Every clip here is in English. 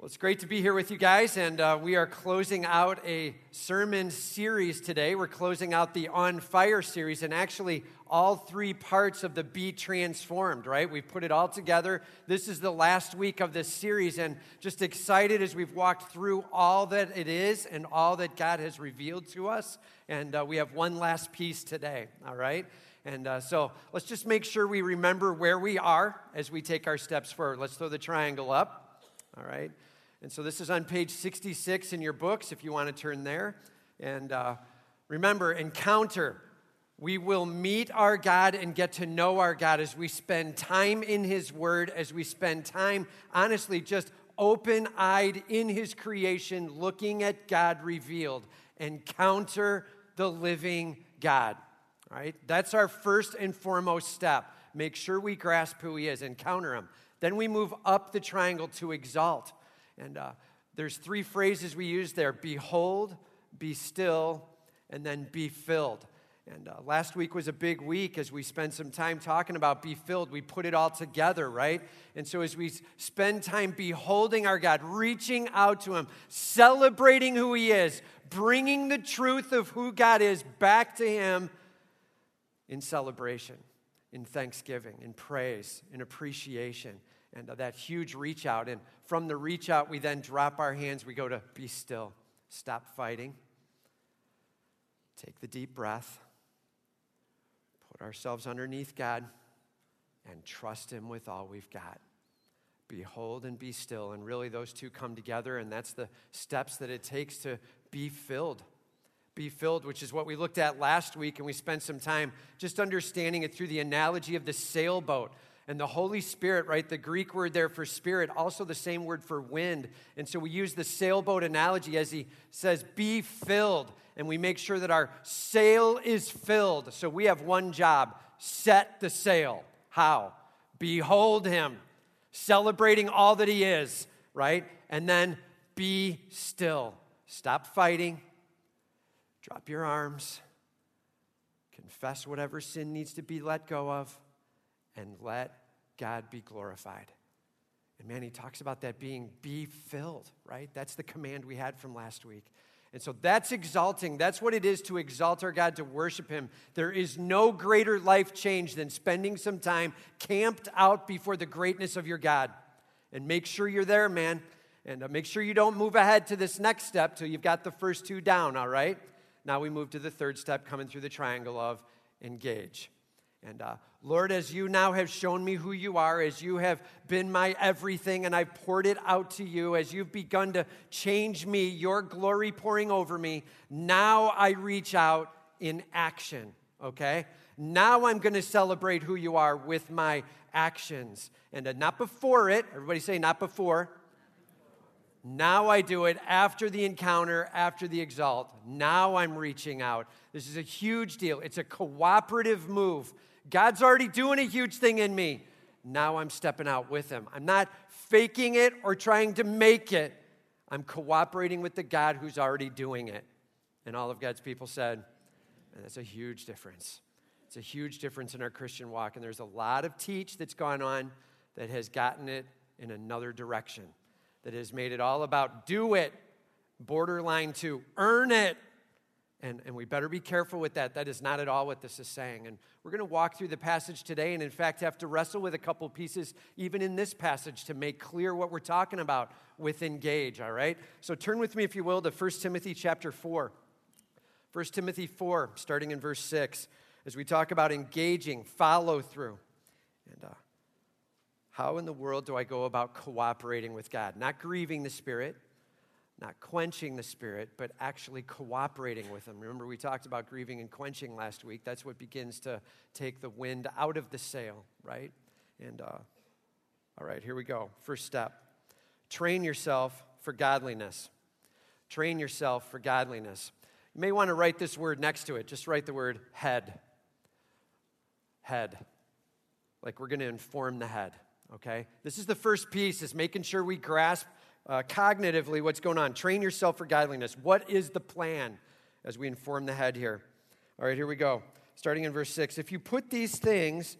Well, it's great to be here with you guys, and we are closing out a sermon series today. We're closing out the On Fire series, and actually all three parts of the Be Transformed, right? We've put it all together. This is the last week of this series, and just excited as we've walked through all that it is and all that God has revealed to us, and we have one last piece today, all right? And so let's just make sure we remember where we are as we take our steps forward. Let's throw the triangle up, all right? And so this is on page 66 in your books, if you want to turn there. And remember, encounter. We will meet our God and get to know our God as we spend time in His Word, as we spend time, honestly, just open-eyed in His creation, looking at God revealed. Encounter the living God, all right? That's our first and foremost step. Make sure we grasp who He is, encounter Him. Then we move up the triangle to exalt. And there's three phrases we use there: behold, be still, and then be filled. And last week was a big week as we spent some time talking about be filled. We put it all together, right? And so as we spend time beholding our God, reaching out to Him, celebrating who He is, bringing the truth of who God is back to Him in celebration, in thanksgiving, in praise, in appreciation, and that huge reach out. And from the reach out, we then drop our hands. We go to be still, stop fighting, take the deep breath, put ourselves underneath God, and trust Him with all we've got. Behold and be still. And really those two come together, and that's the steps that it takes to be filled. Be filled, which is what we looked at last week, and we spent some time just understanding it through the analogy of the sailboat. And the Holy Spirit, right, the Greek word there for spirit, also the same word for wind. And so we use the sailboat analogy as He says, be filled. And we make sure that our sail is filled. So we have one job, set the sail. How? Behold Him, celebrating all that He is, right? And then be still. Stop fighting. Drop your arms. Confess whatever sin needs to be let go of. And let God be glorified. And man, He talks about that being be filled, right? That's the command we had from last week. And so that's exalting. That's what it is to exalt our God, to worship Him. There is no greater life change than spending some time camped out before the greatness of your God. And make sure you're there, man. And make sure you don't move ahead to this next step till you've got the first two down, all right? Now we move to the third step, coming through the triangle of engage. And Lord, as You now have shown me who You are, as You have been my everything and I've poured it out to You, as You've begun to change me, Your glory pouring over me, now I reach out in action, okay? Now I'm going to celebrate who You are with my actions. And not before it, everybody say not before. Now I do it after the encounter, after the exalt. Now I'm reaching out. This is a huge deal. It's a cooperative move. God's already doing a huge thing in me. Now I'm stepping out with Him. I'm not faking it or trying to make it. I'm cooperating with the God who's already doing it. And all of God's people said, and that's a huge difference. It's a huge difference in our Christian walk. And there's a lot of teach that's gone on that has gotten it in another direction, that has made it all about do it, borderline to earn it. And we better be careful with that. That is not at all what this is saying. And we're going to walk through the passage today and, in fact, have to wrestle with a couple pieces even in this passage to make clear what we're talking about with engage, all right? So turn with me, if you will, to 1 Timothy chapter 4. 1 Timothy 4, starting in verse 6, as we talk about engaging, follow through. And how in the world do I go about cooperating with God? Not grieving the Spirit, not quenching the Spirit, but actually cooperating with Him. Remember, we talked about grieving and quenching last week. That's what begins to take the wind out of the sail, right? And all right, here we go. First step, train yourself for godliness. Train yourself for godliness. You may want to write this word next to it. Just write the word head. Head. Like we're going to inform the head. Okay, this is the first piece, is making sure we grasp cognitively what's going on. Train yourself for godliness. What is the plan as we inform the head here? All right, here we go. Starting in verse 6. If you put these things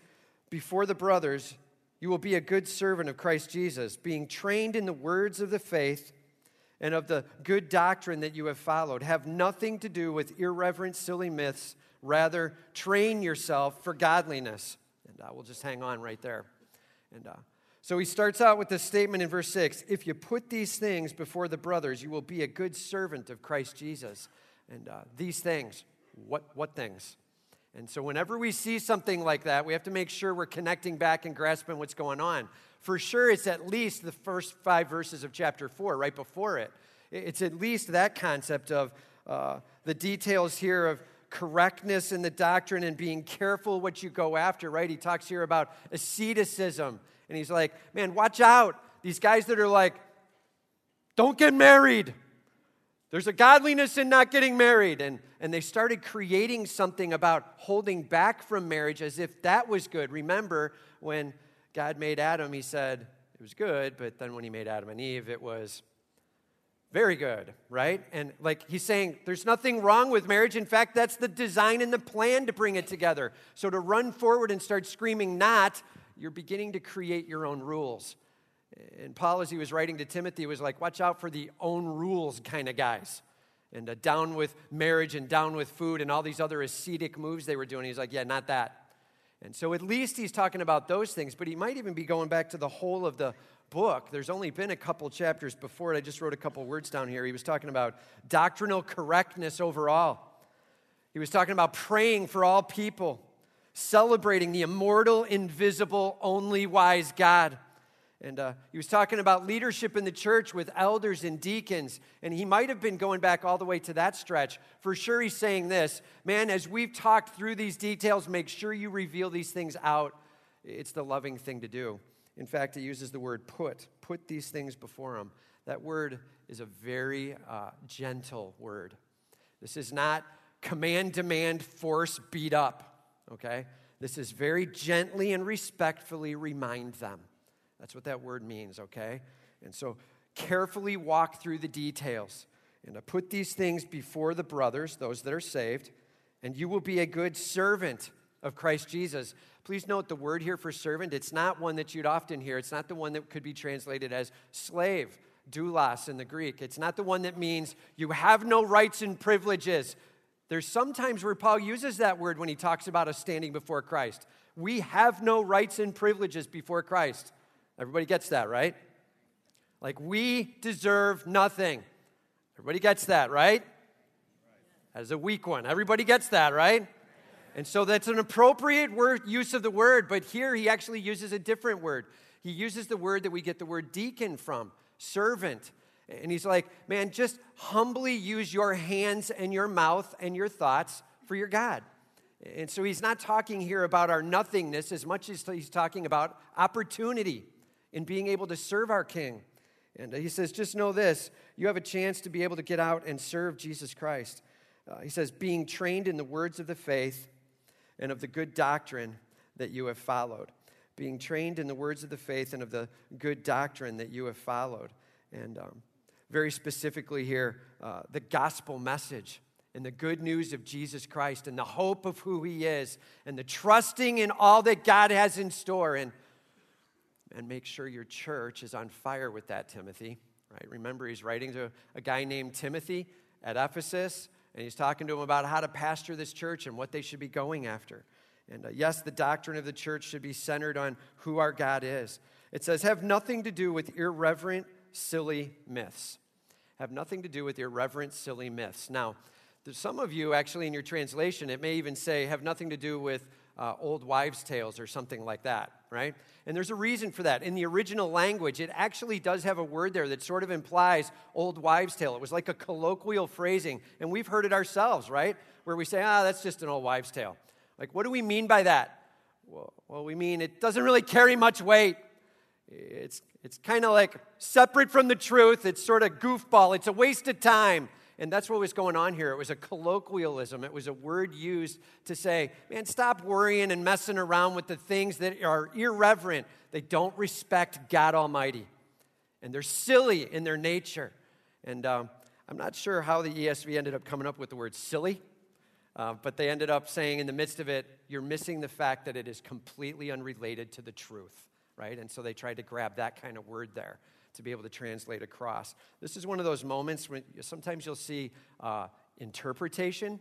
before the brothers, You will be a good servant of Christ Jesus, being trained in the words of the faith and of the good doctrine that you have followed. Have nothing to do with irreverent, silly myths. Rather, train yourself for godliness. And we'll just hang on right there. So he starts out with this statement in verse 6. If you put these things before the brothers, you will be a good servant of Christ Jesus. And these things, what things? And so whenever we see something like that, we have to make sure we're connecting back and grasping what's going on. For sure, it's at least the first 5 verses of chapter 4, right before it. It's at least that concept of the details here of correctness in the doctrine and being careful what you go after, right? He talks here about asceticism. And he's like, man, watch out. These guys that are like, don't get married. There's a godliness in not getting married. And they started creating something about holding back from marriage as if that was good. Remember, when God made Adam, he said it was good, but then when he made Adam and Eve, it was very good, right? And like he's saying, there's nothing wrong with marriage. In fact, that's the design and the plan to bring it together. So to run forward and start screaming not, you're beginning to create your own rules. And Paul, as he was writing to Timothy, was like, watch out for the own rules kind of guys. And down with marriage and down with food and all these other ascetic moves they were doing. He's like, yeah, not that. And so at least he's talking about those things, but he might even be going back to the whole of the book. There's only been a couple chapters before it. I just wrote a couple words down here. He was talking about doctrinal correctness overall. He was talking about praying for all people, celebrating the immortal, invisible, only wise God. And he was talking about leadership in the church with elders and deacons. And he might have been going back all the way to that stretch. For sure, he's saying this. Man, as we've talked through these details, make sure you reveal these things out. It's the loving thing to do. In fact, he uses the word put. Put these things before him. That word is a very gentle word. This is not command, demand, force, beat up. Okay? This is very gently and respectfully remind them. That's what that word means, okay? And so carefully walk through the details. And I put these things before the brothers, those that are saved, and you will be a good servant of Christ Jesus. Please note the word here for servant. It's not one that you'd often hear. It's not the one that could be translated as slave, doulos in the Greek. It's not the one that means you have no rights and privileges. There's sometimes where Paul uses that word when he talks about us standing before Christ. We have no rights and privileges before Christ. Everybody gets that, right? Like, we deserve nothing. Everybody gets that, right? That's a weak one. Everybody gets that, right? And so that's an appropriate word, use of the word, but here he actually uses a different word. He uses the word that we get the word deacon from, servant. And he's like, man, just humbly use your hands and your mouth and your thoughts for your God. And so he's not talking here about our nothingness as much as he's talking about opportunity in being able to serve our King. And he says, just know this, you have a chance to be able to get out and serve Jesus Christ. He says, being trained in the words of the faith and of the good doctrine that you have followed. Being trained in the words of the faith and of the good doctrine that you have followed. And very specifically here, the gospel message and the good news of Jesus Christ and the hope of who he is and the trusting in all that God has in store. And make sure your church is on fire with that, Timothy. Right? Remember, he's writing to a guy named Timothy at Ephesus, and he's talking to him about how to pastor this church and what they should be going after. And yes, the doctrine of the church should be centered on who our God is. It says, have nothing to do with irreverent, silly myths. Have nothing to do with irreverent, silly myths. Now, there's some of you, actually, in your translation, it may even say, have nothing to do with old wives' tales or something like that, right? And there's a reason for that. In the original language, it actually does have a word there that sort of implies old wives' tale. It was like a colloquial phrasing, and we've heard it ourselves, right? Where we say, that's just an old wives' tale. Like, what do we mean by that? Well, we mean it doesn't really carry much weight. It's kind of like separate from the truth. It's sort of goofball. It's a waste of time. And that's what was going on here. It was a colloquialism. It was a word used to say, man, stop worrying and messing around with the things that are irreverent. They don't respect God Almighty. And they're silly in their nature. And I'm not sure how the ESV ended up coming up with the word silly. But they ended up saying in the midst of it, you're missing the fact that it is completely unrelated to the truth. right? And so they tried to grab that kind of word there to be able to translate across. This is one of those moments when sometimes you'll see interpretation,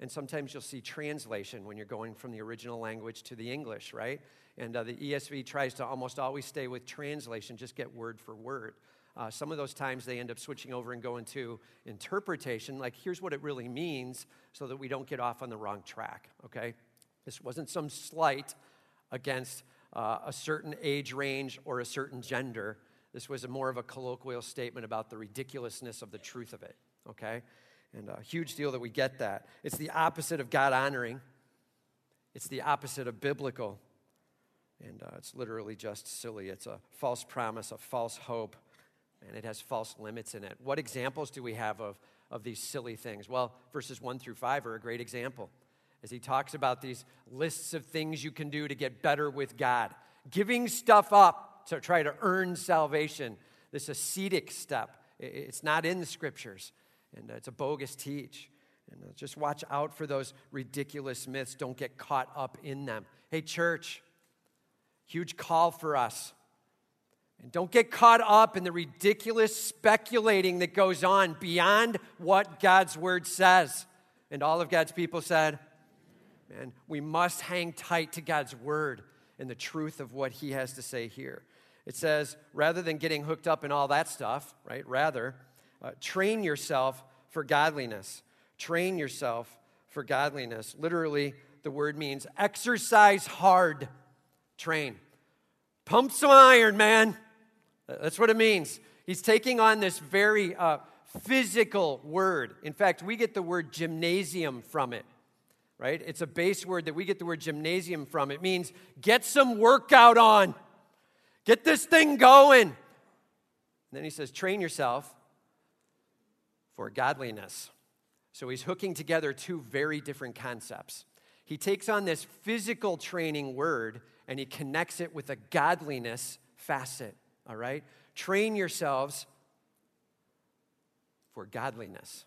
and sometimes you'll see translation when you're going from the original language to the English, right? And the ESV tries to almost always stay with translation, just get word for word. Some of those times they end up switching over and going to interpretation, like here's what it really means so that we don't get off on the wrong track, okay? This wasn't some slight against a certain age range or a certain gender. This was more of a colloquial statement about the ridiculousness of the truth of it, okay? And a huge deal that we get that. It's the opposite of God-honoring. It's the opposite of biblical. And it's literally just silly. It's a false promise, a false hope, and it has false limits in it. What examples do we have of these silly things? Well, verses 1 through 5 are a great example, as he talks about these lists of things you can do to get better with God. Giving stuff up to try to earn salvation. This ascetic step. It's not in the Scriptures. And it's a bogus teach. And just watch out for those ridiculous myths. Don't get caught up in them. Hey, church, huge call for us. And don't get caught up in the ridiculous speculating that goes on beyond what God's Word says. And all of God's people said, man, we must hang tight to God's Word and the truth of what He has to say here. It says, rather than getting hooked up in all that stuff, right, train yourself for godliness. Train yourself for godliness. Literally, the word means exercise hard. Train. Pump some iron, man. That's what it means. He's taking on this very physical word. In fact, we get the word gymnasium from it, right? It's a base word that we get the word gymnasium from. It means get some workout on. Get this thing going. And then he says, train yourself for godliness. So he's hooking together two very different concepts. He takes on this physical training word and he connects it with a godliness facet, all right? Train yourselves for godliness.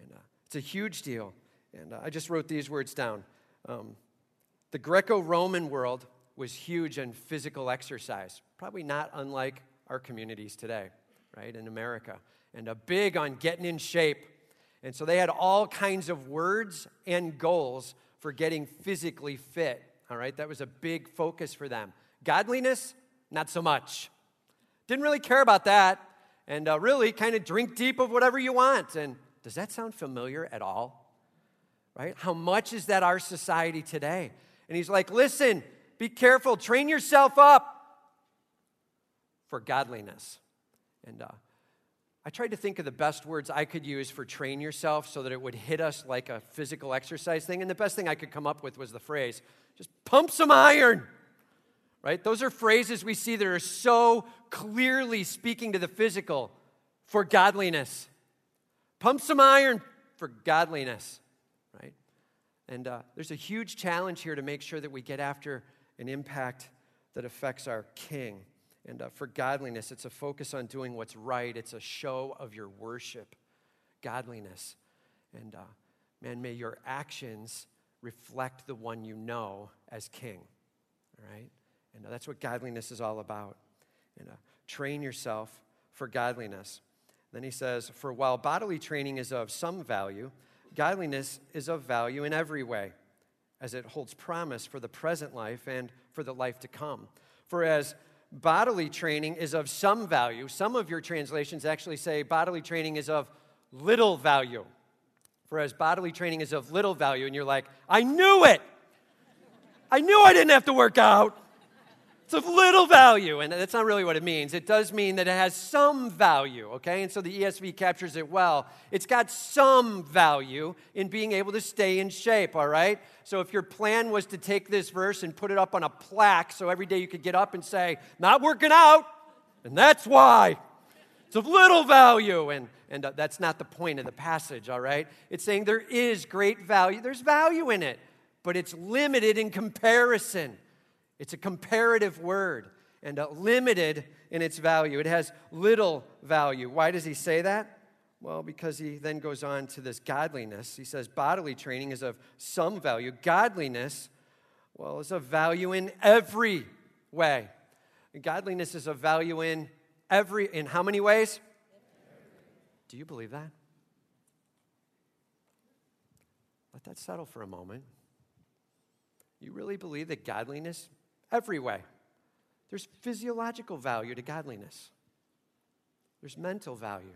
And it's a huge deal. And I just wrote these words down. The Greco-Roman world was huge in physical exercise, probably not unlike our communities today, right, in America. And a big on getting in shape. And so they had all kinds of words and goals for getting physically fit, all right? That was a big focus for them. Godliness, not so much. Didn't really care about that, and really kind of drink deep of whatever you want. And does that sound familiar at all, right? How much is that our society today? And he's like, listen, be careful. Train yourself up for godliness. And I tried to think of the best words I could use for train yourself so that it would hit us like a physical exercise thing. And the best thing I could come up with was the phrase, just pump some iron, right? Those are phrases we see that are so clearly speaking to the physical for godliness. Pump some iron for godliness, right? And there's a huge challenge here to make sure that we get after an impact that affects our King. And for godliness, it's a focus on doing what's right. It's a show of your worship, godliness. And man, may your actions reflect the one you know as King, all right? And that's what godliness is all about. And train yourself for godliness. Then he says, for while bodily training is of some value, godliness is of value in every way, as it holds promise for the present life and for the life to come. For as bodily training is of some value. Some of your translations actually say bodily training is of little value. Whereas bodily training is of little value, and you're like, I knew it! I knew I didn't have to work out! It's of little value, and that's not really what it means. It does mean that it has some value, okay? And so the ESV captures it well. It's got some value in being able to stay in shape, all right? So if your plan was to take this verse and put it up on a plaque so every day you could get up and say, not working out, and that's why. It's of little value, and that's not the point of the passage, all right? It's saying there is great value. There's value in it, but it's limited in comparison. It's a comparative word and limited in its value. It has little value. Why does he say that? Well, because he then goes on to this godliness. He says bodily training is of some value. Godliness, well, is of value in every way. Godliness is of value in how many ways? Do you believe that? Let that settle for a moment. You really believe that godliness, every way. There's physiological value to godliness. There's mental value,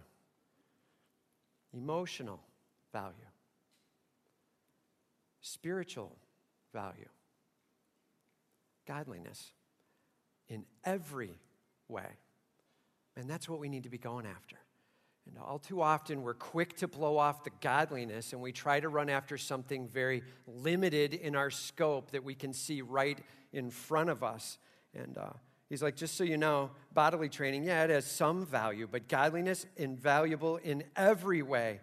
emotional value, spiritual value. Godliness in every way. And that's what we need to be going after. And all too often, we're quick to blow off the godliness, and we try to run after something very limited in our scope that we can see right in front of us. And he's like, just so you know, bodily training, yeah, it has some value, but godliness, invaluable in every way.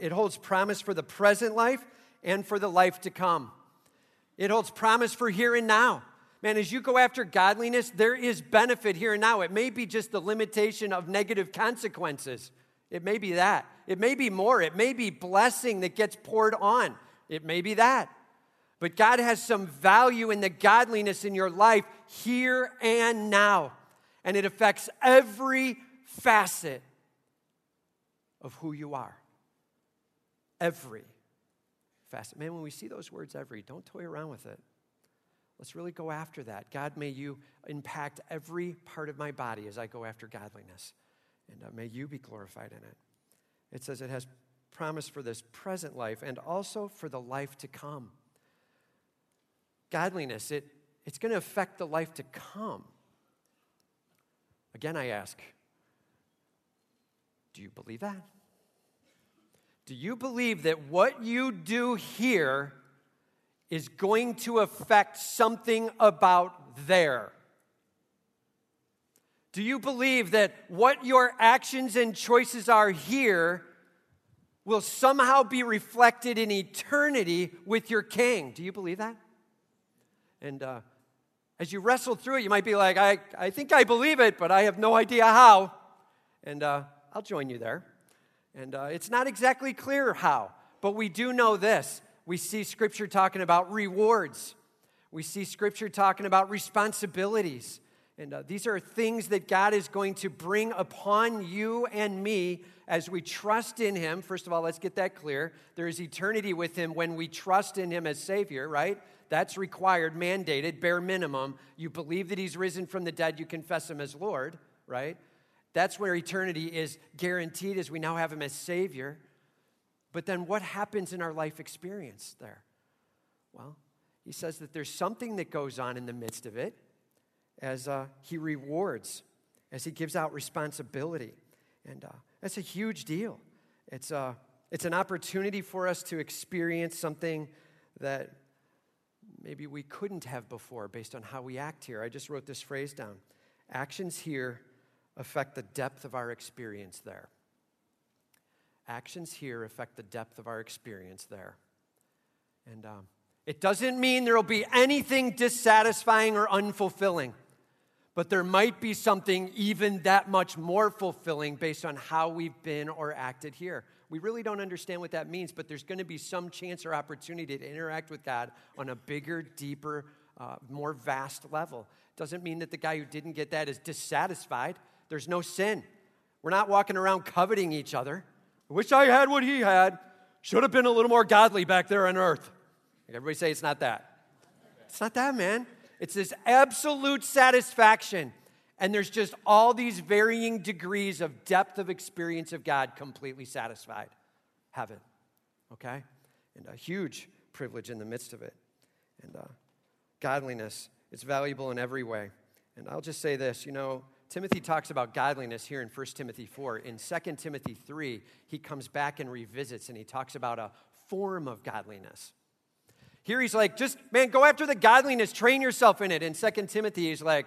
It holds promise for the present life and for the life to come. It holds promise for here and now. Man, as you go after godliness, there is benefit here and now. It may be just the limitation of negative consequences. It may be that. It may be more. It may be blessing that gets poured on. It may be that. But God has some value in the godliness in your life here and now. And it affects every facet of who you are. Every facet. Man, when we see those words every, don't toy around with it. Let's really go after that. God, may you impact every part of my body as I go after godliness. And may you be glorified in it. It says it has promise for this present life and also for the life to come. Godliness, it's going to affect the life to come. Again, I ask, do you believe that? Do you believe that what you do here is going to affect something about there? Do you believe that what your actions and choices are here will somehow be reflected in eternity with your King? Do you believe that? And as you wrestle through it, you might be like, I think I believe it, but I have no idea how. And I'll join you there. And it's not exactly clear how, but we do know this. We see Scripture talking about rewards. We see Scripture talking about responsibilities. And these are things that God is going to bring upon you and me as we trust in Him. First of all, let's get that clear. There is eternity with Him when we trust in Him as Savior, right? That's required, mandated, bare minimum. You believe that He's risen from the dead. You confess Him as Lord, right? That's where eternity is guaranteed, as we now have Him as Savior. But then what happens in our life experience there? Well, he says that there's something that goes on in the midst of it as he rewards, as he gives out responsibility. And that's a huge deal. It's an opportunity for us to experience something that maybe we couldn't have before based on how we act here. I just wrote this phrase down. Actions here affect the depth of our experience there. Actions here affect the depth of our experience there. And it doesn't mean there will be anything dissatisfying or unfulfilling, but there might be something even that much more fulfilling based on how we've been or acted here. We really don't understand what that means, but there's going to be some chance or opportunity to interact with God on a bigger, deeper, more vast level. Doesn't mean that the guy who didn't get that is dissatisfied. There's no sin. We're not walking around coveting each other. Wish I had what he had. Should have been a little more godly back there on earth. Everybody say it's not that. It's not that, man. It's this absolute satisfaction. And there's just all these varying degrees of depth of experience of God completely satisfied. Heaven. Okay? And a huge privilege in the midst of it. And godliness, it's valuable in every way. And I'll just say this, you know, Timothy talks about godliness here in 1 Timothy 4. In 2 Timothy 3, he comes back and revisits, and he talks about a form of godliness. Here he's like, just, man, go after the godliness. Train yourself in it. In 2 Timothy, he's like,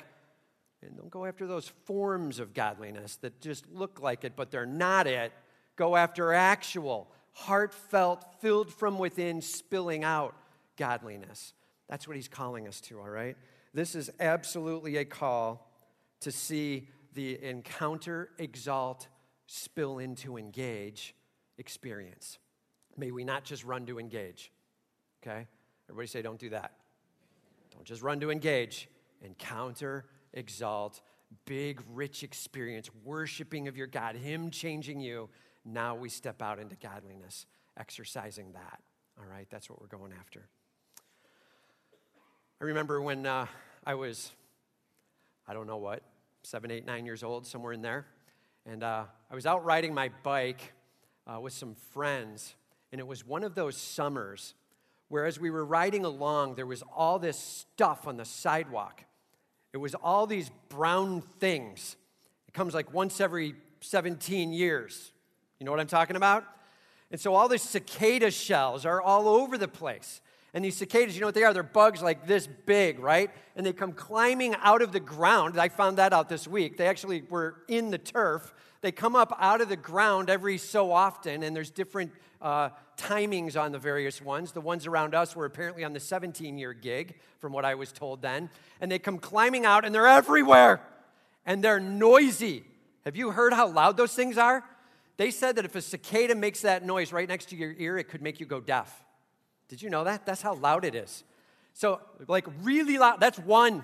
and don't go after those forms of godliness that just look like it, but they're not it. Go after actual, heartfelt, filled from within, spilling out godliness. That's what he's calling us to, all right? This is absolutely a call to see the encounter, exalt, spill into engage experience. May we not just run to engage, okay? Everybody say, don't do that. Don't just run to engage. Encounter, exalt, big, rich experience, worshiping of your God, him changing you. Now we step out into godliness, exercising that. All right, that's what we're going after. I remember when I was, 7, 8, 9 years old, somewhere in there. And I was out riding my bike with some friends. And it was one of those summers where as we were riding along, there was all this stuff on the sidewalk. It was all these brown things. It comes like once every 17 years. You know what I'm talking about? And so all these cicada shells are all over the place. And these cicadas, you know what they are? They're bugs like this big, right? And they come climbing out of the ground. I found that out this week. They actually were in the turf. They come up out of the ground every so often, and there's different timings on the various ones. The ones around us were apparently on the 17-year gig, from what I was told then. And they come climbing out, and they're everywhere, and they're noisy. Have you heard how loud those things are? They said that if a cicada makes that noise right next to your ear, it could make you go deaf. Did you know that? That's how loud it is. So, like, really loud. That's one.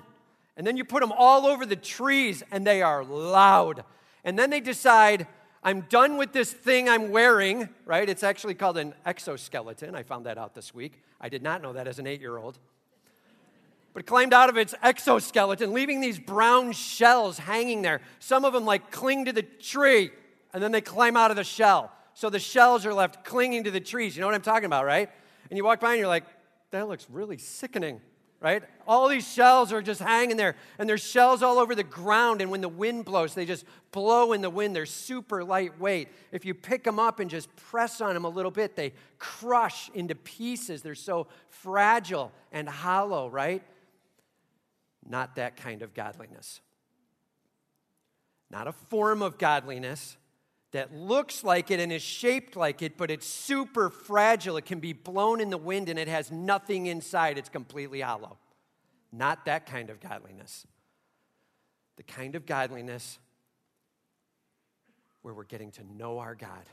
And then you put them all over the trees, and they are loud. And then they decide, I'm done with this thing I'm wearing, right? It's actually called an exoskeleton. I found that out this week. I did not know that as an 8-year-old. But it climbed out of its exoskeleton, leaving these brown shells hanging there. Some of them, like, cling to the tree, and then they climb out of the shell. So the shells are left clinging to the trees. You know what I'm talking about, right? And you walk by and you're like, that looks really sickening, right? All these shells are just hanging there, and there's shells all over the ground, and when the wind blows, they just blow in the wind. They're super lightweight. If you pick them up and just press on them a little bit, they crush into pieces. They're so fragile and hollow, right? Not that kind of godliness. Not a form of godliness that looks like it and is shaped like it, but it's super fragile. It can be blown in the wind, and it has nothing inside. It's completely hollow. Not that kind of godliness. The kind of godliness where we're getting to know our God,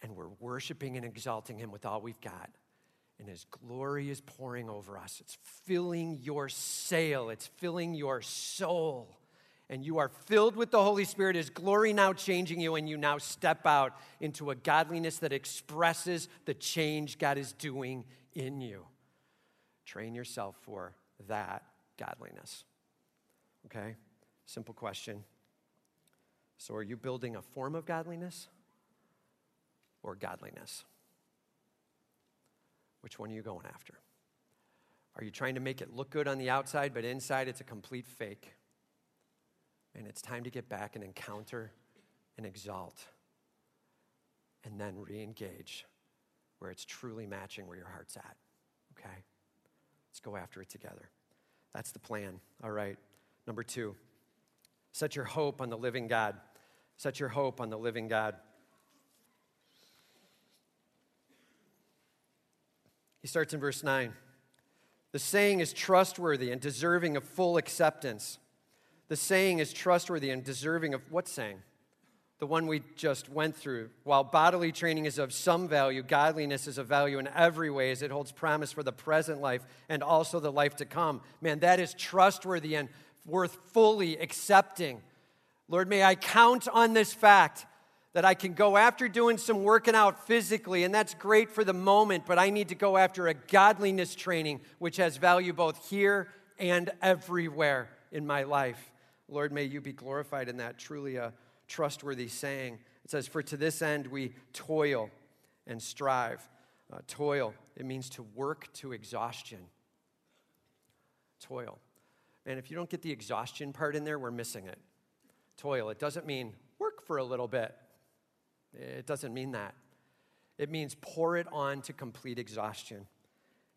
and we're worshiping and exalting him with all we've got, and his glory is pouring over us. It's filling your sail. It's filling your soul. And you are filled with the Holy Spirit, his glory now changing you, and you now step out into a godliness that expresses the change God is doing in you. Train yourself for that godliness. Okay? Simple question. So are you building a form of godliness or godliness? Which one are you going after? Are you trying to make it look good on the outside, but inside it's a complete fake? And it's time to get back and encounter and exalt and then re-engage where it's truly matching where your heart's at, okay? Let's go after it together. That's the plan. All right, number 2, set your hope on the living God. Set your hope on the living God. He starts in verse 9. The saying is trustworthy and deserving of full acceptance. The saying is trustworthy and deserving of what saying? The one we just went through. While bodily training is of some value, godliness is of value in every way as it holds promise for the present life and also the life to come. Man, that is trustworthy and worth fully accepting. Lord, may I count on this fact that I can go after doing some working out physically, and that's great for the moment, but I need to go after a godliness training which has value both here and everywhere in my life. Lord, may you be glorified in that, truly a trustworthy saying. It says, for to this end we toil and strive. Toil, it means to work to exhaustion. Toil. And if you don't get the exhaustion part in there, we're missing it. Toil, it doesn't mean work for a little bit. It doesn't mean that. It means pour it on to complete exhaustion.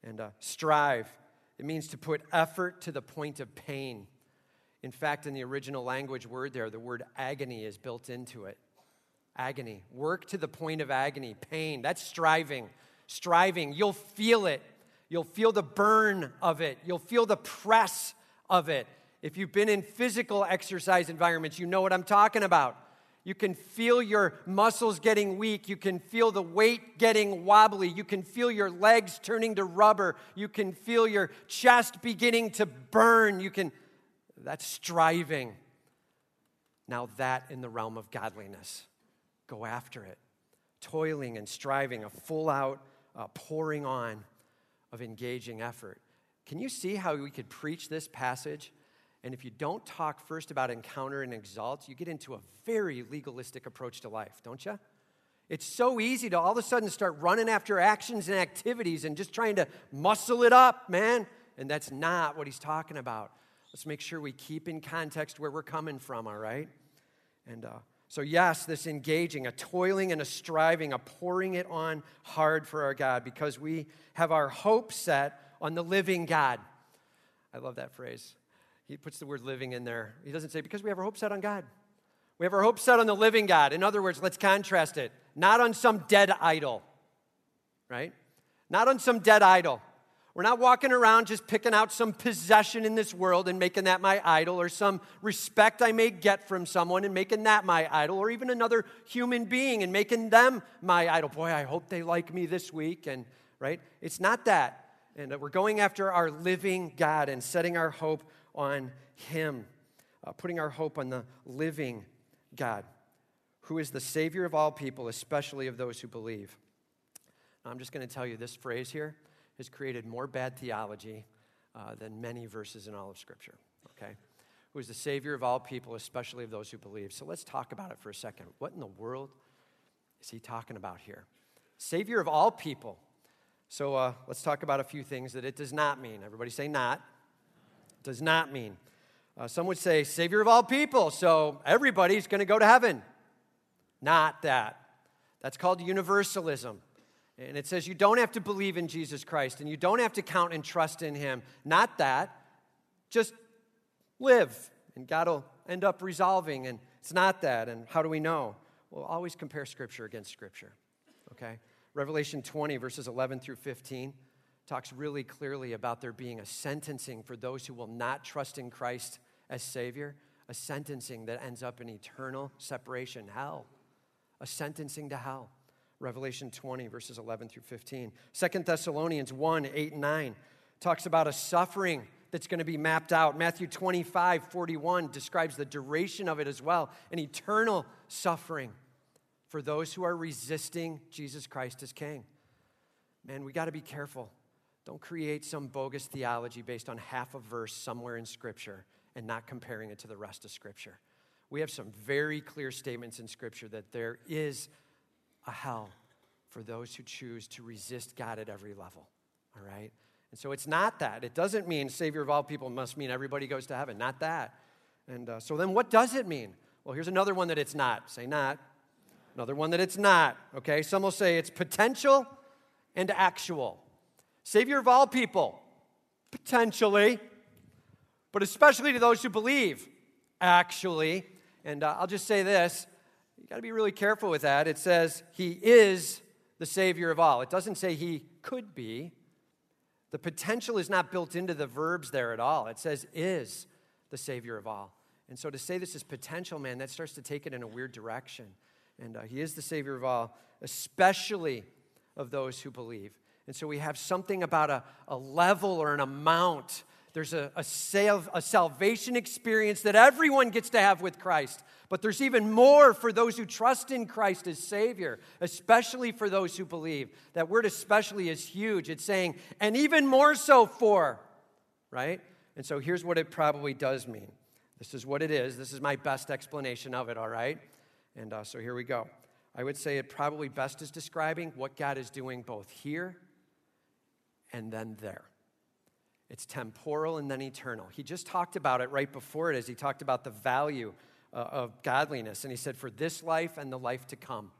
And strive, it means to put effort to the point of pain. In fact, in the original language word there, the word agony is built into it. Agony. Work to the point of agony. Pain. That's striving. Striving. You'll feel it. You'll feel the burn of it. You'll feel the press of it. If you've been in physical exercise environments, you know what I'm talking about. You can feel your muscles getting weak. You can feel the weight getting wobbly. You can feel your legs turning to rubber. You can feel your chest beginning to burn. You can That's striving. Now that in the realm of godliness. Go after it. Toiling and striving, a full-out pouring on of engaging effort. Can you see how we could preach this passage? And if you don't talk first about encounter and exalt, you get into a very legalistic approach to life, don't you? It's so easy to all of a sudden start running after actions and activities and just trying to muscle it up, man. And that's not what he's talking about. Let's make sure we keep in context where we're coming from, all right? And so yes, this engaging, a toiling and a striving, a pouring it on hard for our God, because we have our hope set on the living God. I love that phrase. He puts the word living in there. He doesn't say, because we have our hope set on God. We have our hope set on the living God. In other words, let's contrast it. Not on some dead idol, right? Not on some dead idol. We're not walking around just picking out some possession in this world and making that my idol, or some respect I may get from someone and making that my idol, or even another human being and making them my idol. Boy, I hope they like me this week, and right? It's not that. And we're going after our living God and setting our hope on him, putting our hope on the living God, who is the Savior of all people, especially of those who believe. Now, I'm just going to tell you, this phrase here has created more bad theology than many verses in all of Scripture, okay? Who is the Savior of all people, especially of those who believe. So let's talk about it for a second. What in the world is he talking about here? Savior of all people. So let's talk about a few things that it does not mean. Everybody say not. Does not mean. Some would say, Savior of all people, so everybody's going to go to heaven. Not that. That's called universalism. And it says you don't have to believe in Jesus Christ, and you don't have to count and trust in him. Not that. Just live, and God will end up resolving, and it's not that. And how do we know? Well, always compare Scripture against Scripture, okay? Revelation 20, verses 11 through 15. Talks really clearly about there being a sentencing for those who will not trust in Christ as Savior, a sentencing that ends up in eternal separation, hell, a sentencing to hell. Revelation 20, verses 11 through 15. 2 Thessalonians 1, 8 and 9 talks about a suffering that's going to be mapped out. Matthew 25, 41 describes the duration of it as well, an eternal suffering for those who are resisting Jesus Christ as King. Man, we got to be careful. Don't create some bogus theology based on half a verse somewhere in Scripture and not comparing it to the rest of Scripture. We have some very clear statements in Scripture that there is a hell for those who choose to resist God at every level, all right? And so it's not that. It doesn't mean Savior of all people must mean everybody goes to heaven, not that. And so then what does it mean? Well, here's another one that it's not. Say not. Another one that it's not, okay? Some will say it's potential and actual. Savior of all people, potentially, but especially to those who believe, actually. And I'll just say this, you got to be really careful with that. It says he is the Savior of all. It doesn't say he could be. The potential is not built into the verbs there at all. It says is the Savior of all. And so to say this is potential, man, that starts to take it in a weird direction. And he is the Savior of all, especially of those who believe. And so we have something about a level or an amount. There's a salvation experience that everyone gets to have with Christ. But there's even more for those who trust in Christ as Savior, especially for those who believe. That word especially is huge. It's saying, and even more so for, right? And so here's what it probably does mean. This is what it is. This is my best explanation of it, all right? And so here we go. I would say it probably best is describing what God is doing both here and then there. It's temporal and then eternal. He just talked about it right before it as he talked about the value of godliness. And he said, for this life and the life to come.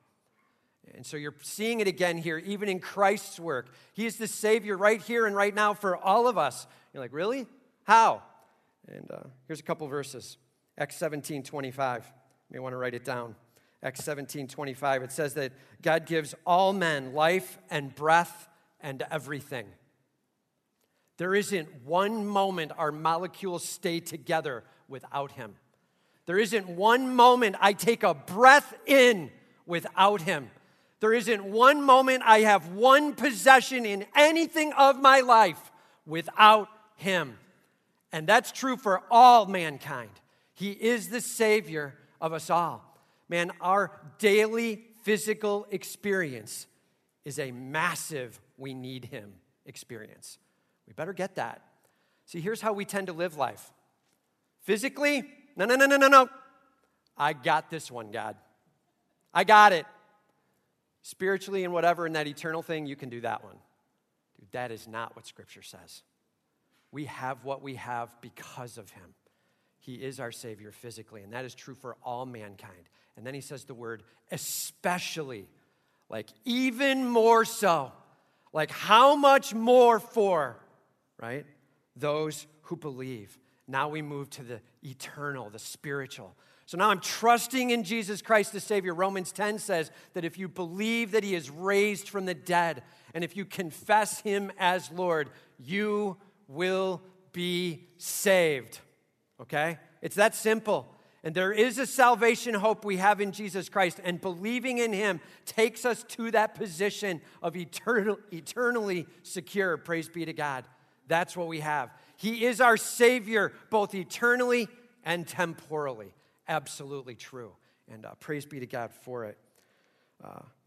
And so you're seeing it again here, even in Christ's work. He is the Savior right here and right now for all of us. You're like, really? How? And here's a couple verses. Acts 17, 25. You may want to write it down. Acts 17, 25. It says that God gives all men life and breath and everything. There isn't one moment our molecules stay together without him. There isn't one moment I take a breath in without him. There isn't one moment I have one possession in anything of my life without him. And that's true for all mankind. He is the Savior of us all. Man, our daily physical experience is a massive we need him experience. We better get that. See, here's how we tend to live life. Physically, no. I got this one, God. I got it. Spiritually and whatever, in that eternal thing, you can do that one. Dude, that is not what Scripture says. We have what we have because of him. He is our Savior physically, and that is true for all mankind. And then he says the word especially, like even more so, like how much more for, right? Those who believe. Now we move to the eternal, the spiritual. So now I'm trusting in Jesus Christ the Savior. Romans 10 says that if you believe that he is raised from the dead, and if you confess him as Lord, you will be saved. Okay? It's that simple. And there is a salvation hope we have in Jesus Christ, and believing in him takes us to that position of eternally secure. Praise be to God. That's what we have. He is our Savior both eternally and temporally. Absolutely true. And praise be to God for it.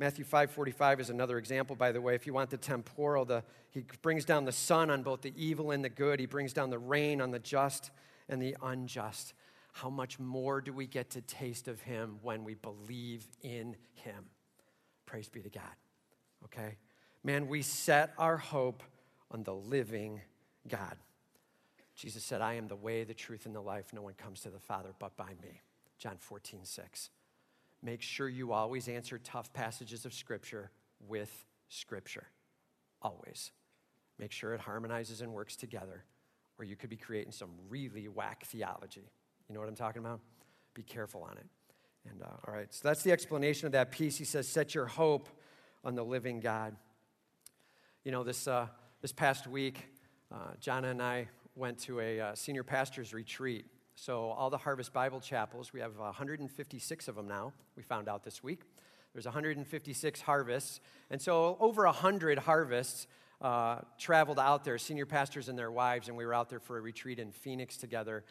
Matthew 5:45 is another example, by the way. If you want the temporal, he brings down the sun on both the evil and the good. He brings down the rain on the just and the unjust. How much more do we get to taste of him when we believe in him? Praise be to God, okay? Man, we set our hope on the living God. Jesus said, I am the way, the truth, and the life. No one comes to the Father but by me. John 14:6. Make sure you always answer tough passages of Scripture with Scripture. Always. Make sure it harmonizes and works together, or you could be creating some really whack theology. You know what I'm talking about? Be careful on it. And all right, so that's the explanation of that piece. He says, set your hope on the living God. You know, this past week, Jana and I went to a senior pastor's retreat. So all the Harvest Bible Chapels, we have 156 of them now, we found out this week. There's 156 harvests. And so over 100 harvests traveled out there, senior pastors and their wives, and we were out there for a retreat in Phoenix together,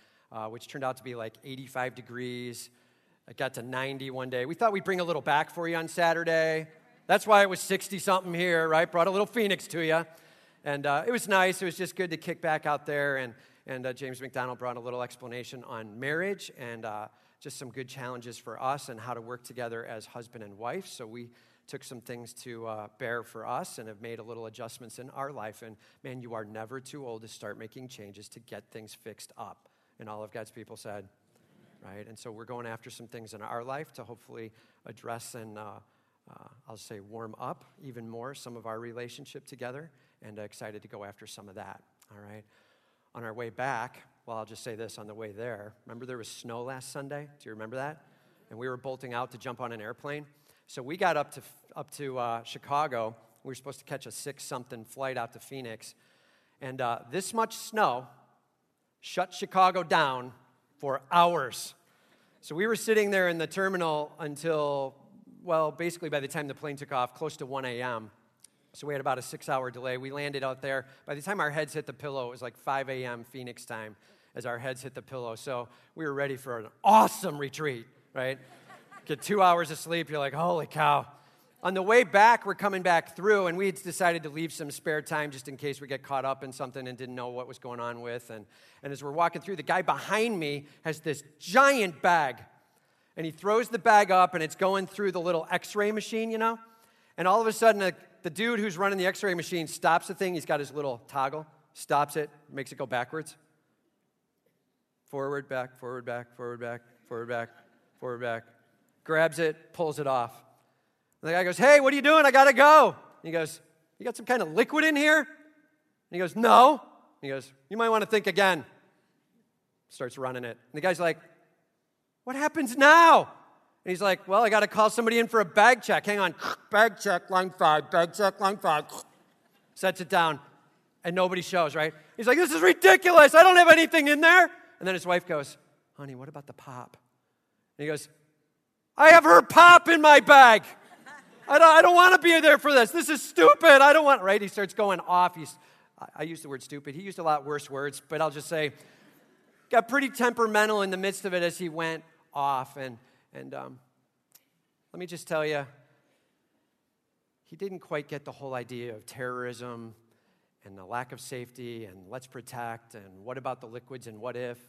which turned out to be like 85 degrees. It got to 90 one day. We thought we'd bring a little back for you on Saturday. That's why it was 60-something here, right? Brought a little Phoenix to you. And it was nice. It was just good to kick back out there. And James McDonald brought a little explanation on marriage and just some good challenges for us and how to work together as husband and wife. So we took some things to bear for us and have made a little adjustments in our life. And man, you are never too old to start making changes to get things fixed up. And all of God's people said, amen. Right? And so we're going after some things in our life to hopefully address and I'll say warm up even more some of our relationship together, and excited to go after some of that. All right. On our way back, well, I'll just say this on the way there. Remember there was snow last Sunday? Do you remember that? And we were bolting out to jump on an airplane. So we got up to Chicago. We were supposed to catch a 6-something flight out to Phoenix. And this much snow shut Chicago down for hours. So we were sitting there in the terminal until, well, basically by the time the plane took off, close to 1 a.m., so we had about a 6-hour delay. We landed out there. By the time our heads hit the pillow, it was like 5 a.m. Phoenix time as our heads hit the pillow. So we were ready for an awesome retreat, right? Get 2 hours of sleep. You're like, holy cow. On the way back, we're coming back through, and we had decided to leave some spare time just in case we get caught up in something and didn't know what was going on with. And as we're walking through, the guy behind me has this giant bag, and he throws the bag up, and it's going through the little X-ray machine, you know? And all of a sudden, the dude who's running the X-ray machine stops the thing. He's got his little toggle, stops it, makes it go backwards. Forward, back, forward, back, forward, back, forward, back, forward, back. Grabs it, pulls it off. And the guy goes, hey, what are you doing? I got to go. And he goes, you got some kind of liquid in here? And he goes, no. And he goes, you might want to think again. Starts running it. And the guy's like, what happens now? And he's like, well, I got to call somebody in for a bag check. Hang on. Bag check, line 5. Bag check, line 5. Sets it down, and nobody shows, right? He's like, this is ridiculous. I don't have anything in there. And then his wife goes, honey, what about the pop? And he goes, I have her pop in my bag. I don't want to be there for this. This is stupid. I don't want, right? He starts going off. I used the word stupid. He used a lot worse words, but I'll just say got pretty temperamental in the midst of it as he went off. And let me just tell you, he didn't quite get the whole idea of terrorism and the lack of safety and let's protect and what about the liquids and what if.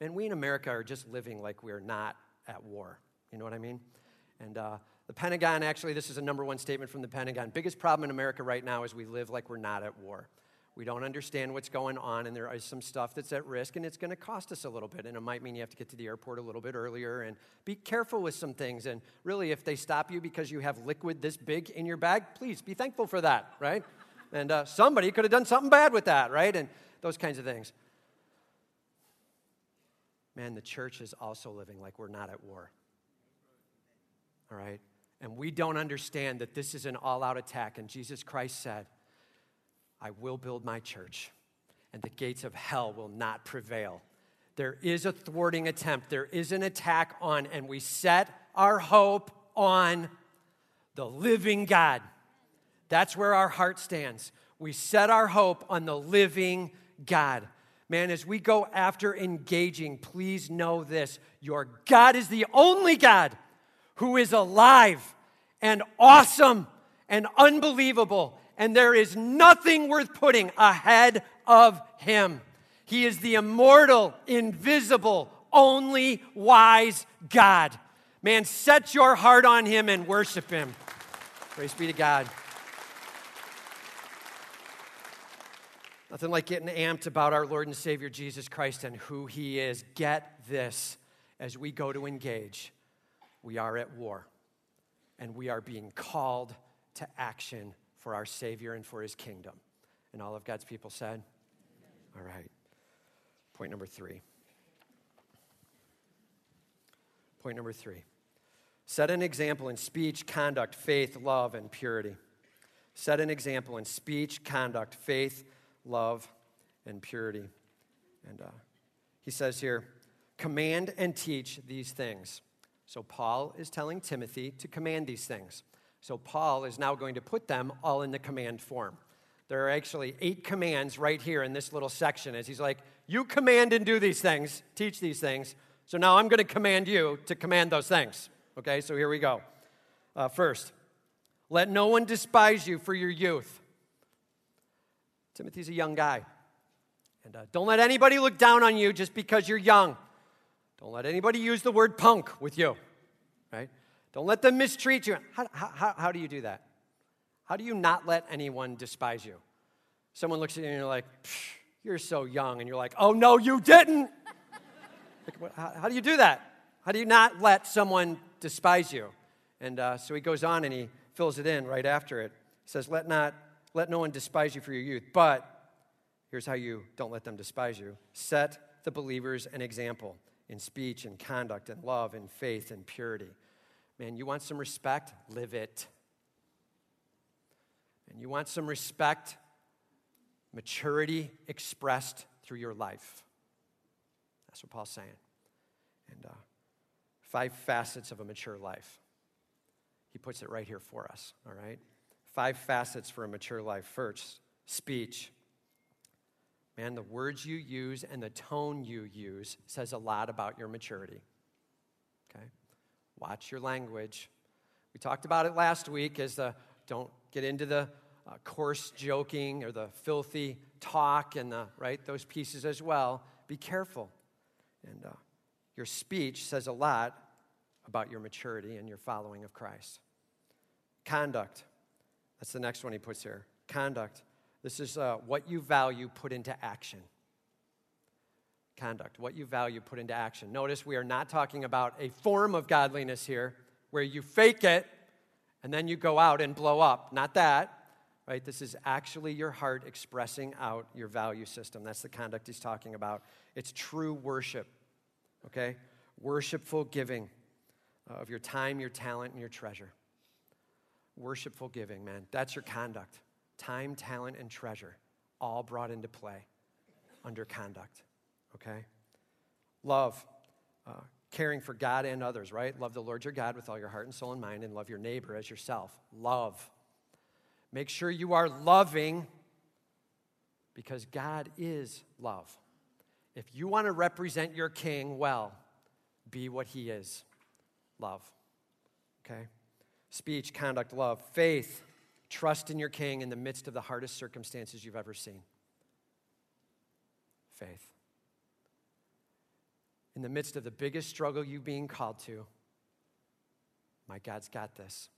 And we in America are just living like we're not at war. You know what I mean? And the Pentagon, actually, this is a number one statement from the Pentagon. Biggest problem in America right now is we live like we're not at war. We don't understand what's going on, and there is some stuff that's at risk, and it's going to cost us a little bit, and it might mean you have to get to the airport a little bit earlier, and be careful with some things, and really, if they stop you because you have liquid this big in your bag, please be thankful for that, right? And somebody could have done something bad with that, right? And those kinds of things. Man, the church is also living like we're not at war, all right? And we don't understand that this is an all-out attack, and Jesus Christ said, I will build my church, and the gates of hell will not prevail. There is a thwarting attempt. There is an attack on, and we set our hope on the living God. That's where our heart stands. We set our hope on the living God. Man, as we go after engaging, please know this. Your God is the only God who is alive and awesome and unbelievable. And there is nothing worth putting ahead of him. He is the immortal, invisible, only wise God. Man, set your heart on him and worship him. Praise be to God. Nothing like getting amped about our Lord and Savior Jesus Christ and who he is. Get this. As we go to engage, we are at war. And we are being called to action for our Savior and for his kingdom. And all of God's people said, amen. All right. Point number three. Set an example in speech, conduct, faith, love, and purity. Set an example in speech, conduct, faith, love, and purity. And he says here, command and teach these things. So Paul is telling Timothy to command these things. So Paul is now going to put them all in the command form. There are actually 8 commands right here in this little section as he's like, you command and do these things, teach these things. So now I'm going to command you to command those things. Okay, so here we go. First, let no one despise you for your youth. Timothy's a young guy. And don't let anybody look down on you just because you're young. Don't let anybody use the word punk with you, right? Don't let them mistreat you. How do you do that? How do you not let anyone despise you? Someone looks at you and you're like, you're so young. And you're like, oh, no, you didn't. Like, how do you do that? How do you not let someone despise you? And so he goes on and he fills it in right after it. He says, let no one despise you for your youth. But here's how you don't let them despise you. Set the believers an example in speech and conduct and love and faith and purity. Man, you want some respect? Live it. And you want some respect? Maturity expressed through your life. That's what Paul's saying. And 5 facets of a mature life. He puts it right here for us, all right? 5 facets for a mature life. First, speech. Man, the words you use and the tone you use says a lot about your maturity, okay? Watch your language. We talked about it last week as don't get into the coarse joking or the filthy talk and those pieces as well. Be careful. And your speech says a lot about your maturity and your following of Christ. Conduct. That's the next one he puts here. Conduct. This is what you value put into action. Conduct, what you value put into action. Notice we are not talking about a form of godliness here where you fake it and then you go out and blow up. Not that, right? This is actually your heart expressing out your value system. That's the conduct he's talking about. It's true worship, okay? Worshipful giving of your time, your talent, and your treasure. Worshipful giving, man. That's your conduct. Time, talent, and treasure all brought into play under conduct. Okay? Love, caring for God and others, right? Love the Lord your God with all your heart and soul and mind, and love your neighbor as yourself. Love. Make sure you are loving because God is love. If you want to represent your king well, be what he is, love, okay? Speech, conduct, love, faith, trust in your king in the midst of the hardest circumstances you've ever seen. Faith. In the midst of the biggest struggle you're being called to, my God's got this.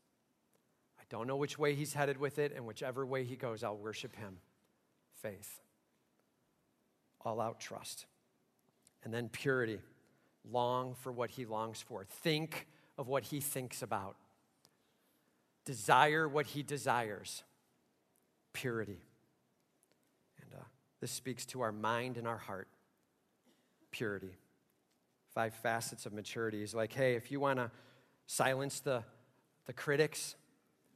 I don't know which way he's headed with it, and whichever way he goes, I'll worship him. Faith. All-out trust. And then purity. Long for what he longs for. Think of what he thinks about. Desire what he desires. Purity. And this speaks to our mind and our heart. Purity. 5 facets of maturity is like, hey, if you want to silence the critics,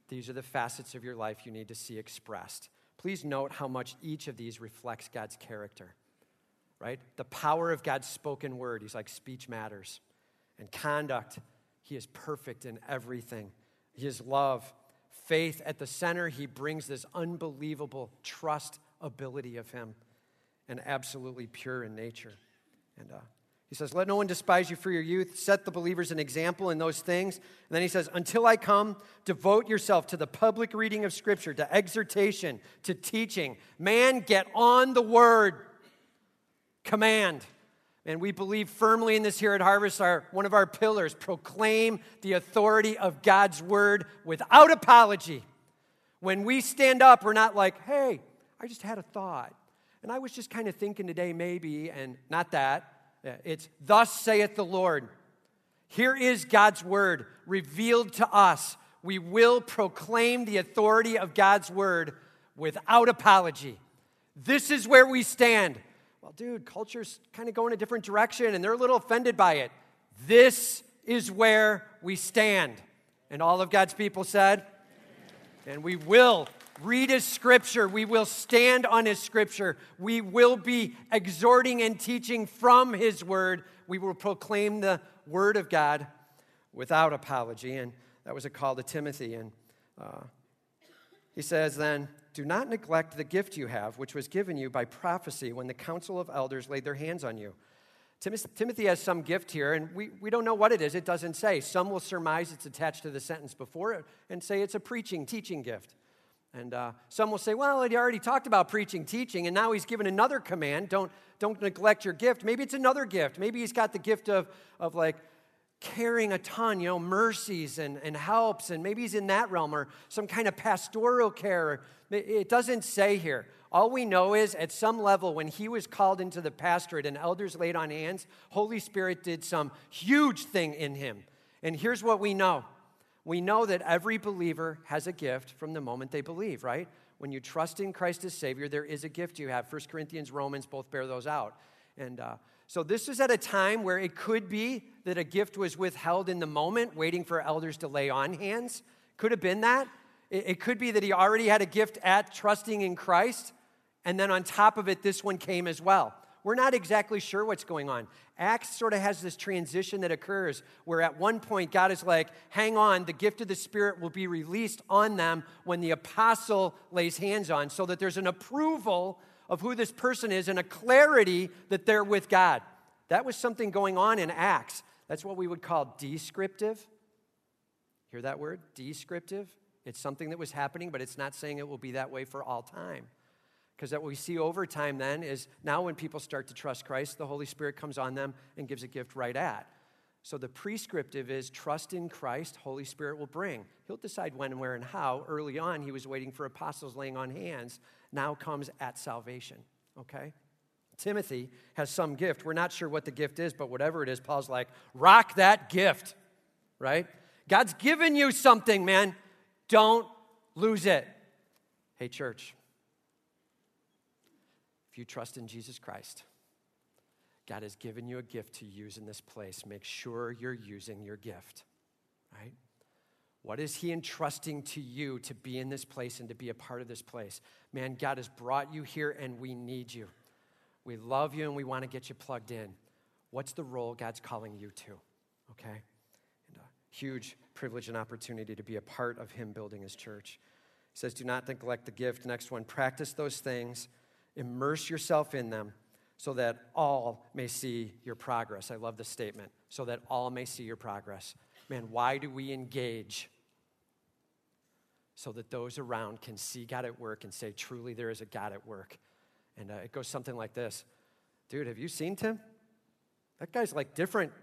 these are the facets of your life you need to see expressed. Please note how much each of these reflects God's character, right? The power of God's spoken word, he's like, speech matters. And conduct, he is perfect in everything. His love, faith at the center, he brings this unbelievable trust ability of him, and absolutely pure in nature. And he says, let no one despise you for your youth. Set the believers an example in those things. And then he says, until I come, devote yourself to the public reading of Scripture, to exhortation, to teaching. Man, get on the word. Command. And we believe firmly in this here at Harvest. One of our pillars, proclaim the authority of God's word without apology. When we stand up, we're not like, hey, I just had a thought, and I was just kind of thinking today maybe, and not that. It's, thus saith the Lord. Here is God's word revealed to us. We will proclaim the authority of God's word without apology. This is where we stand. Well, dude, culture's kind of going a different direction, and they're a little offended by it. This is where we stand. And all of God's people said, amen. And we will read his scripture. We will stand on his scripture. We will be exhorting and teaching from his word. We will proclaim the word of God without apology. And that was a call to Timothy. And he says then, do not neglect the gift you have, which was given you by prophecy when the council of elders laid their hands on you. Timothy has some gift here, and we don't know what it is. It doesn't say. Some will surmise it's attached to the sentence before it and say it's a preaching, teaching gift. And some will say, well, he already talked about preaching, teaching, and now he's given another command. Don't neglect your gift. Maybe it's another gift. Maybe he's got the gift of like carrying a ton, you know, mercies and helps, and maybe he's in that realm, or some kind of pastoral care. It doesn't say here. All we know is at some level when he was called into the pastorate and elders laid on hands, Holy Spirit did some huge thing in him. And here's what we know. We know that every believer has a gift from the moment they believe, right? When you trust in Christ as Savior, there is a gift you have. 1 Corinthians, Romans both bear those out. And so this is at a time where it could be that a gift was withheld in the moment, waiting for elders to lay on hands. Could have been that. It could be that he already had a gift at trusting in Christ, and then on top of it, this one came as well. We're not exactly sure what's going on. Acts sort of has this transition that occurs where at one point God is like, hang on, the gift of the Spirit will be released on them when the apostle lays hands on, so that there's an approval of who this person is and a clarity that they're with God. That was something going on in Acts. That's what we would call descriptive. Hear that word? Descriptive. It's something that was happening, but it's not saying it will be that way for all time. Because what we see over time then is now when people start to trust Christ, the Holy Spirit comes on them and gives a gift right at. So the prescriptive is trust in Christ, Holy Spirit will bring. He'll decide when and where and how. Early on, he was waiting for apostles laying on hands. Now comes at salvation, okay? Timothy has some gift. We're not sure what the gift is, but whatever it is, Paul's like, rock that gift, right? God's given you something, man. Don't lose it. Hey, church. You trust in Jesus Christ. God has given you a gift to use in this place. Make sure you're using your gift, right? What is he entrusting to you to be in this place and to be a part of this place? Man, God has brought you here and we need you. We love you and we want to get you plugged in. What's the role God's calling you to, okay? And a huge privilege and opportunity to be a part of him building his church. He says, do not neglect the gift. Next one, practice those things. Immerse yourself in them so that all may see your progress. I love this statement. So that all may see your progress. Man, why do we engage? So that those around can see God at work and say, truly, there is a God at work. And it goes something like this. Dude, have you seen Tim? That guy's like different.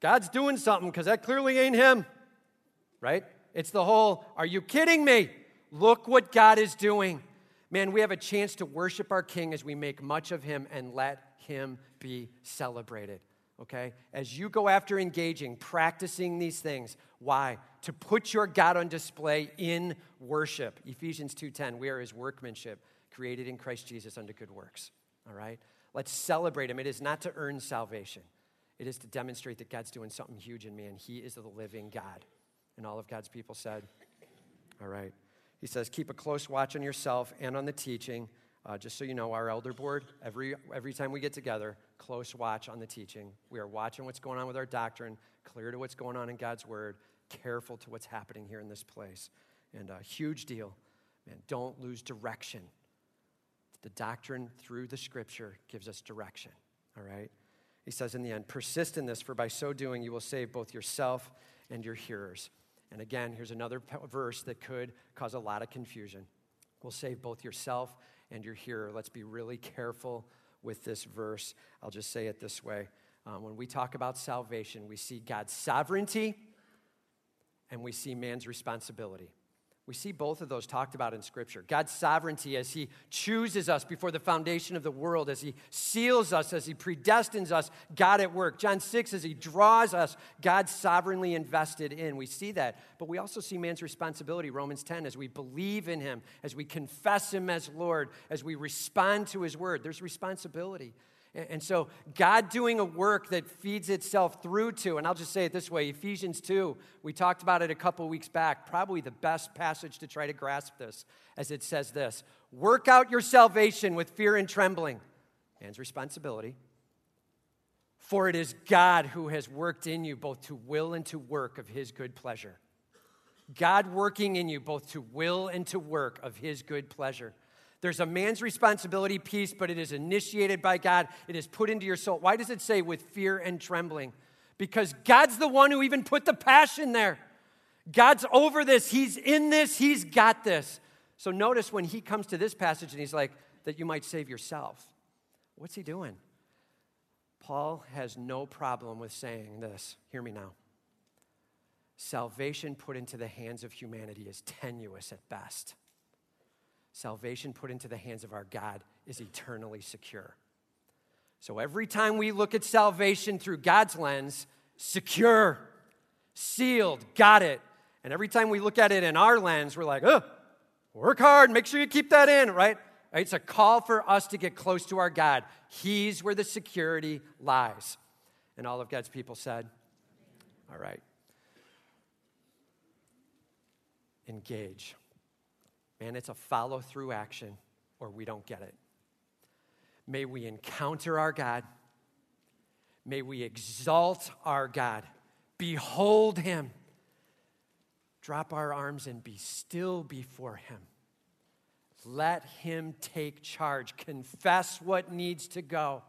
God's doing something because that clearly ain't him, right? It's the whole, are you kidding me? Look what God is doing. Man, we have a chance to worship our King as we make much of him and let him be celebrated, okay? As you go after engaging, practicing these things, why? To put your God on display in worship. Ephesians 2:10, we are his workmanship, created in Christ Jesus unto good works, all right? Let's celebrate him. It is not to earn salvation. It is to demonstrate that God's doing something huge in me, and he is the living God. And all of God's people said, all right. He says, keep a close watch on yourself and on the teaching. Just so you know, our elder board, every time we get together, close watch on the teaching. We are watching what's going on with our doctrine, clear to what's going on in God's word, careful to what's happening here in this place. And a huge deal, man, don't lose direction. The doctrine through the scripture gives us direction, all right? He says in the end, persist in this, for by so doing you will save both yourself and your hearers. And again, here's another verse that could cause a lot of confusion. We'll save both yourself and your hearer. Let's be really careful with this verse. I'll just say it this way. When we talk about salvation, we see God's sovereignty and we see man's responsibility. We see both of those talked about in Scripture. God's sovereignty as he chooses us before the foundation of the world, as he seals us, as he predestines us, God at work. John 6, as he draws us, God sovereignly invested in. We see that. But we also see man's responsibility, Romans 10, as we believe in him, as we confess him as Lord, as we respond to his word. There's responsibility. And so God doing a work that feeds itself through to, and I'll just say it this way, Ephesians 2, we talked about it a couple weeks back, probably the best passage to try to grasp this, as it says this, work out your salvation with fear and trembling, man's responsibility, for it is God who has worked in you both to will and to work of his good pleasure. God working in you both to will and to work of his good pleasure. There's a man's responsibility piece, but it is initiated by God. It is put into your soul. Why does it say with fear and trembling? Because God's the one who even put the passion there. God's over this. He's in this. He's got this. So notice when he comes to this passage and he's like, that you might save yourself. What's he doing? Paul has no problem with saying this. Hear me now. Salvation put into the hands of humanity is tenuous at best. Salvation put into the hands of our God is eternally secure. So every time we look at salvation through God's lens, secure, sealed, got it. And every time we look at it in our lens, we're like, oh, work hard, make sure you keep that in, right? It's a call for us to get close to our God. He's where the security lies. And all of God's people said, all right, engage. Man, it's a follow-through action, or we don't get it. May we encounter our God. May we exalt our God. Behold him. Drop our arms and be still before him. Let him take charge. Confess what needs to go.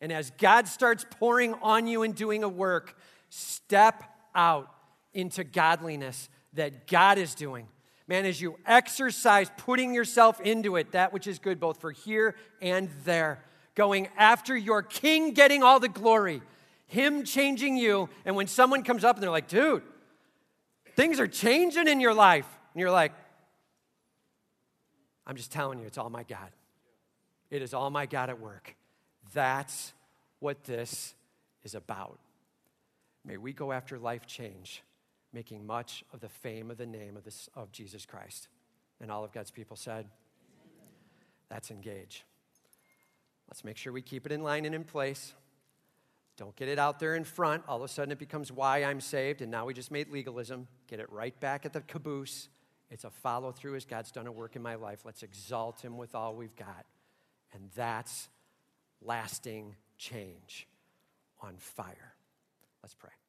And as God starts pouring on you and doing a work, step out into godliness that God is doing. Man, as you exercise putting yourself into it, that which is good both for here and there, going after your King getting all the glory, him changing you, and when someone comes up and they're like, dude, things are changing in your life, and you're like, I'm just telling you, it's all my God. It is all my God at work. That's what this is about. May we go after life change, making much of the fame of the name of Jesus Christ. And all of God's people said, that's engage. Let's make sure we keep it in line and in place. Don't get it out there in front. All of a sudden it becomes why I'm saved, and now we just made legalism. Get it right back at the caboose. It's a follow-through as God's done a work in my life. Let's exalt him with all we've got. And that's lasting change on fire. Let's pray.